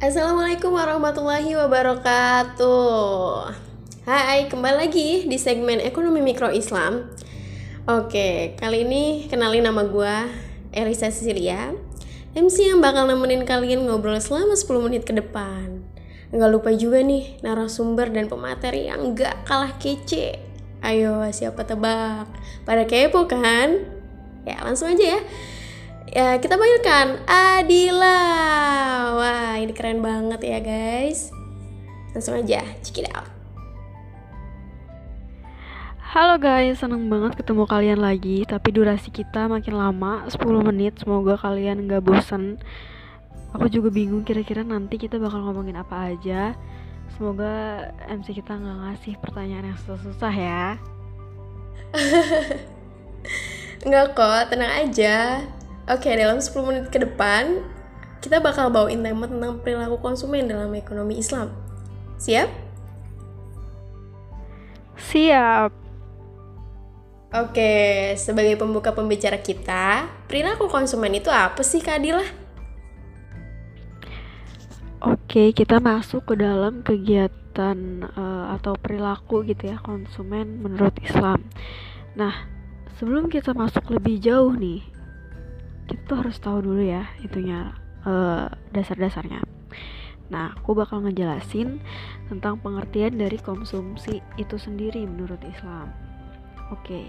Assalamualaikum warahmatullahi wabarakatuh. Hai, kembali lagi di segmen Ekonomi Mikro Islam. Oke, kali ini kenalin nama gue Elisa Siria, MC yang bakal nemenin kalian ngobrol selama 10 menit ke depan. Gak lupa juga nih narasumber dan pemateri yang gak kalah kece. Ayo, siapa tebak? Pada kepo kan? Ya langsung aja ya. Ya, kita panggilkan Adilah. Wah, ini keren banget ya guys. Langsung aja, check it out. Halo guys, seneng banget ketemu kalian lagi. Tapi durasi kita makin lama, 10 menit. Semoga kalian gak bosen. Aku juga bingung kira-kira nanti kita bakal ngomongin apa aja. Semoga MC kita gak ngasih pertanyaan yang susah-susah ya. Enggak kok, tenang aja. Oke, dalam 10 menit ke depan, kita bakal bawain tema tentang perilaku konsumen dalam ekonomi Islam. Siap? Siap. Oke, sebagai pembuka pembicara kita, perilaku konsumen itu apa sih, Kak Adilah? Oke, kita masuk ke dalam kegiatan atau perilaku gitu ya, konsumen menurut Islam. Nah, sebelum kita masuk lebih jauh nih, kita harus tahu dulu ya itunya dasar-dasarnya. Nah, aku bakal ngejelasin tentang pengertian dari konsumsi itu sendiri menurut Islam. Oke.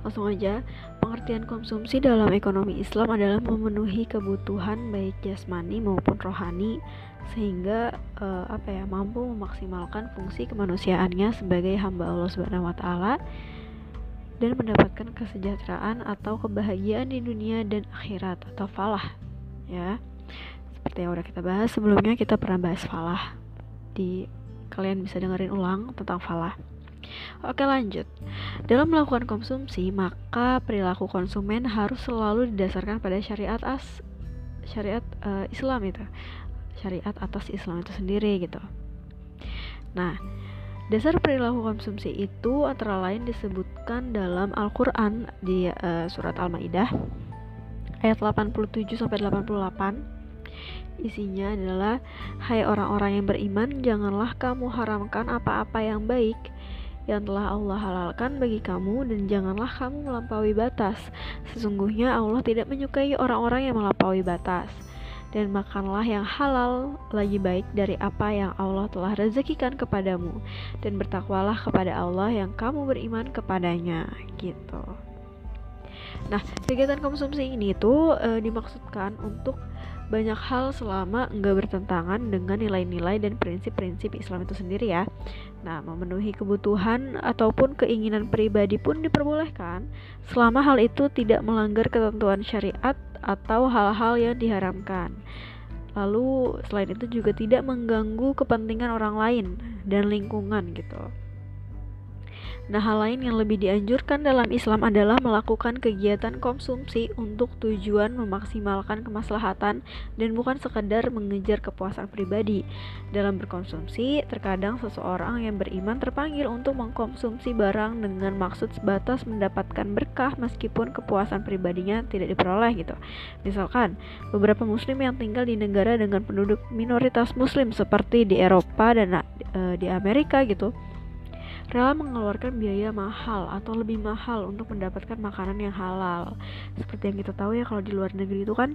Langsung aja, pengertian konsumsi dalam ekonomi Islam adalah memenuhi kebutuhan baik jasmani maupun rohani sehingga mampu memaksimalkan fungsi kemanusiaannya sebagai hamba Allah Subhanahu wa taala dan mendapatkan kesejahteraan atau kebahagiaan di dunia dan akhirat atau falah ya. Seperti yang udah kita bahas sebelumnya, kita pernah bahas falah. Kalian bisa dengerin ulang tentang falah. Oke, lanjut. Dalam melakukan konsumsi, maka perilaku konsumen harus selalu didasarkan pada syariat atas Islam itu sendiri gitu. Nah, dasar perilaku konsumsi itu antara lain disebutkan dalam Al-Quran di surat Al-Ma'idah ayat 87-88. Isinya adalah, hai orang-orang yang beriman, janganlah kamu haramkan apa-apa yang baik yang telah Allah halalkan bagi kamu, dan janganlah kamu melampaui batas. Sesungguhnya Allah tidak menyukai orang-orang yang melampaui batas. Dan makanlah yang halal lagi baik dari apa yang Allah telah rezekikan kepadamu, dan bertakwalah kepada Allah yang kamu beriman kepadanya gitu. Nah, kegiatan konsumsi ini tuh dimaksudkan untuk banyak hal selama enggak bertentangan dengan nilai-nilai dan prinsip-prinsip Islam itu sendiri ya. Nah, memenuhi kebutuhan ataupun keinginan pribadi pun diperbolehkan selama hal itu tidak melanggar ketentuan syariat atau hal-hal yang diharamkan. Lalu selain itu juga tidak mengganggu kepentingan orang lain dan lingkungan gitu. Nah, hal lain yang lebih dianjurkan dalam Islam adalah melakukan kegiatan konsumsi untuk tujuan memaksimalkan kemaslahatan dan bukan sekedar mengejar kepuasan pribadi. Dalam berkonsumsi, terkadang seseorang yang beriman terpanggil untuk mengkonsumsi barang dengan maksud sebatas mendapatkan berkah meskipun kepuasan pribadinya tidak diperoleh gitu. Misalkan, beberapa muslim yang tinggal di negara dengan penduduk minoritas muslim seperti di Eropa dan di Amerika gitu, rela mengeluarkan biaya mahal atau lebih mahal untuk mendapatkan makanan yang halal. Seperti yang kita tahu ya, kalau di luar negeri itu kan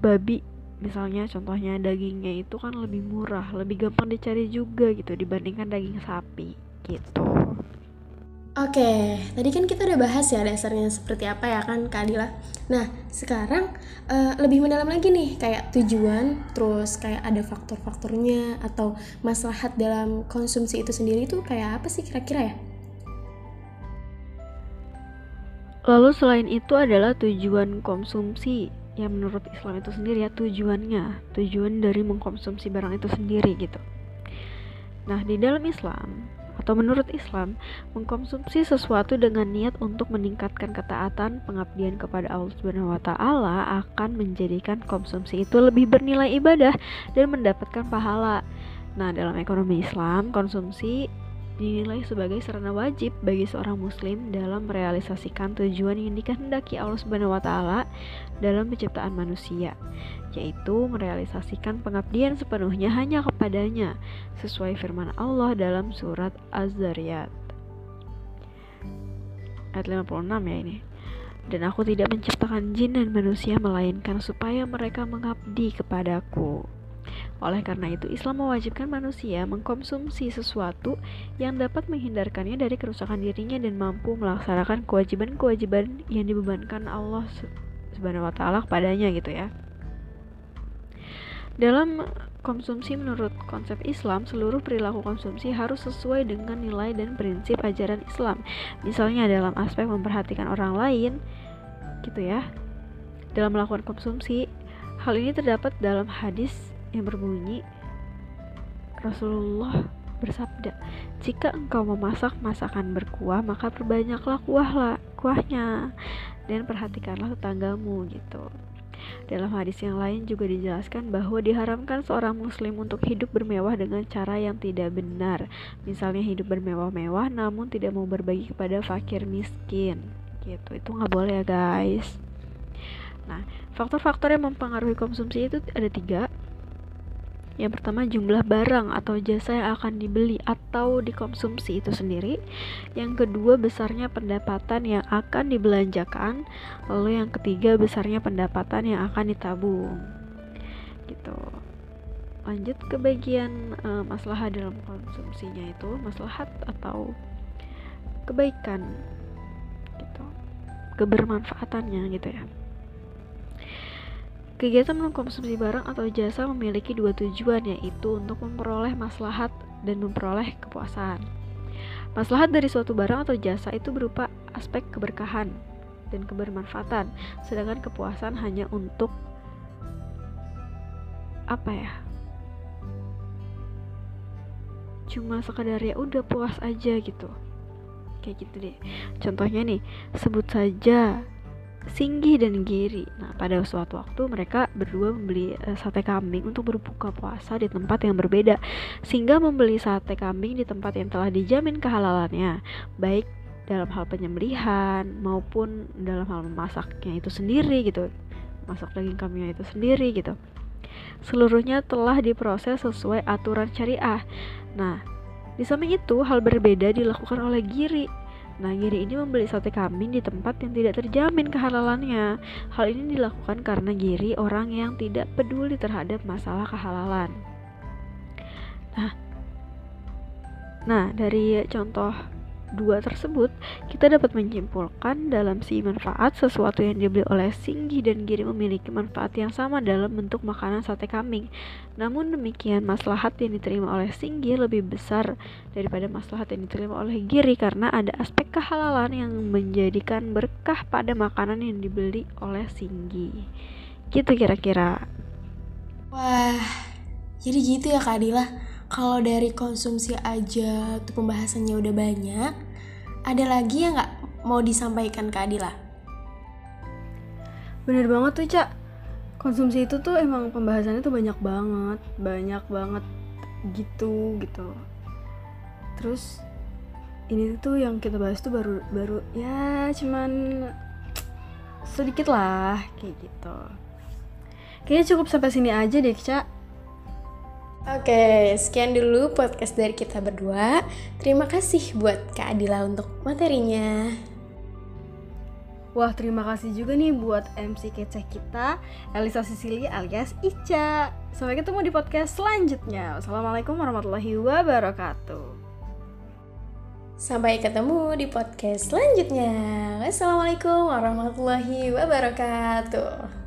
babi misalnya contohnya, dagingnya itu kan lebih murah, lebih gampang dicari juga gitu dibandingkan daging sapi gitu. Oke, tadi kan kita udah bahas ya dasarnya seperti apa ya kan Kak Adilah. Nah, sekarang lebih mendalam lagi nih, kayak tujuan, terus kayak ada faktor-faktornya atau maslahat dalam konsumsi itu sendiri itu kayak apa sih kira-kira ya? Lalu selain itu adalah tujuan konsumsi ya menurut Islam itu sendiri ya, tujuan dari mengkonsumsi barang itu sendiri gitu. Nah, di dalam Islam atau menurut Islam, mengkonsumsi sesuatu dengan niat untuk meningkatkan ketaatan, pengabdian kepada Allah Subhanahu wa taala akan menjadikan konsumsi itu lebih bernilai ibadah dan mendapatkan pahala. Nah, dalam ekonomi Islam, konsumsi dinilai sebagai sarana wajib bagi seorang muslim dalam merealisasikan tujuan yang dikehendaki Allah SWT dalam penciptaan manusia, yaitu merealisasikan pengabdian sepenuhnya hanya kepadanya, sesuai firman Allah dalam surat Az-Zariyat ayat 56 ya ini. Dan aku tidak menciptakan jin dan manusia melainkan supaya mereka mengabdi kepadaku. Oleh karena itu, Islam mewajibkan manusia mengkonsumsi sesuatu yang dapat menghindarkannya dari kerusakan dirinya dan mampu melaksanakan kewajiban-kewajiban yang dibebankan Allah Subhanahu wa taala kepadanya gitu ya. Dalam konsumsi menurut konsep Islam, seluruh perilaku konsumsi harus sesuai dengan nilai dan prinsip ajaran Islam. Misalnya dalam aspek memperhatikan orang lain gitu ya. Dalam melakukan konsumsi, hal ini terdapat dalam hadis yang berbunyi Rasulullah bersabda, "Jika engkau memasak masakan berkuah, maka perbanyaklah kuahnya dan perhatikanlah tetanggamu," gitu. Dalam hadis yang lain juga dijelaskan bahwa diharamkan seorang muslim untuk hidup bermewah dengan cara yang tidak benar. Misalnya hidup bermewah-mewah namun tidak mau berbagi kepada fakir miskin. Gitu. Itu enggak boleh ya, guys. Nah, faktor-faktor yang mempengaruhi konsumsi itu ada 3. Yang pertama, jumlah barang atau jasa yang akan dibeli atau dikonsumsi itu sendiri. Yang kedua, besarnya pendapatan yang akan dibelanjakan. Lalu yang ketiga, besarnya pendapatan yang akan ditabung. Gitu. Lanjut ke bagian maslahat dalam konsumsinya, itu maslahat atau kebaikan gitu. Kebermanfaatannya gitu ya. Kegiatan mengkonsumsi barang atau jasa memiliki 2 tujuan, yaitu untuk memperoleh maslahat dan memperoleh kepuasan. Maslahat dari suatu barang atau jasa itu berupa aspek keberkahan dan kebermanfaatan, sedangkan kepuasan hanya untuk apa ya? Cuma sekadar ya udah puas aja gitu. Kayak gitu deh. Contohnya nih, sebut saja Singgih dan Giri. Nah, pada suatu waktu mereka berdua membeli sate kambing untuk berbuka puasa di tempat yang berbeda, sehingga membeli sate kambing di tempat yang telah dijamin kehalalannya, baik dalam hal penyembelihan maupun dalam hal memasaknya itu sendiri gitu, masak daging kambingnya itu sendiri gitu. Seluruhnya telah diproses sesuai aturan syariah. Nah, di samping itu hal berbeda dilakukan oleh Giri. Nah, Giri ini membeli sate kambing di tempat yang tidak terjamin kehalalannya. Hal ini dilakukan karena Giri orang yang tidak peduli terhadap masalah kehalalan. Nah, dari contoh 2 tersebut, kita dapat menyimpulkan dalam si manfaat sesuatu yang dibeli oleh Singgih dan Giri memiliki manfaat yang sama dalam bentuk makanan sate kambing. Namun demikian, maslahat yang diterima oleh Singgih lebih besar daripada maslahat yang diterima oleh Giri karena ada aspek kehalalan yang menjadikan berkah pada makanan yang dibeli oleh Singgih. Gitu kira-kira. Wah, jadi gitu ya Kak Adilah. Kalau dari konsumsi aja tuh pembahasannya udah banyak. Ada lagi yang gak mau disampaikan Kak Adilah? Bener banget tuh, Cak. Konsumsi itu tuh emang pembahasannya tuh banyak banget gitu. Terus ini tuh yang kita bahas tuh baru ya cuman sedikit lah kayak gitu. Kayaknya cukup sampai sini aja deh, Cak. Oke, sekian dulu podcast dari kita berdua. Terima kasih buat Kak Adilah untuk materinya. Wah, terima kasih juga nih buat MC kece kita, Elisa Siria alias Ica. Sampai ketemu di podcast selanjutnya. Wassalamualaikum warahmatullahi wabarakatuh. Sampai ketemu di podcast selanjutnya. Wassalamualaikum warahmatullahi wabarakatuh.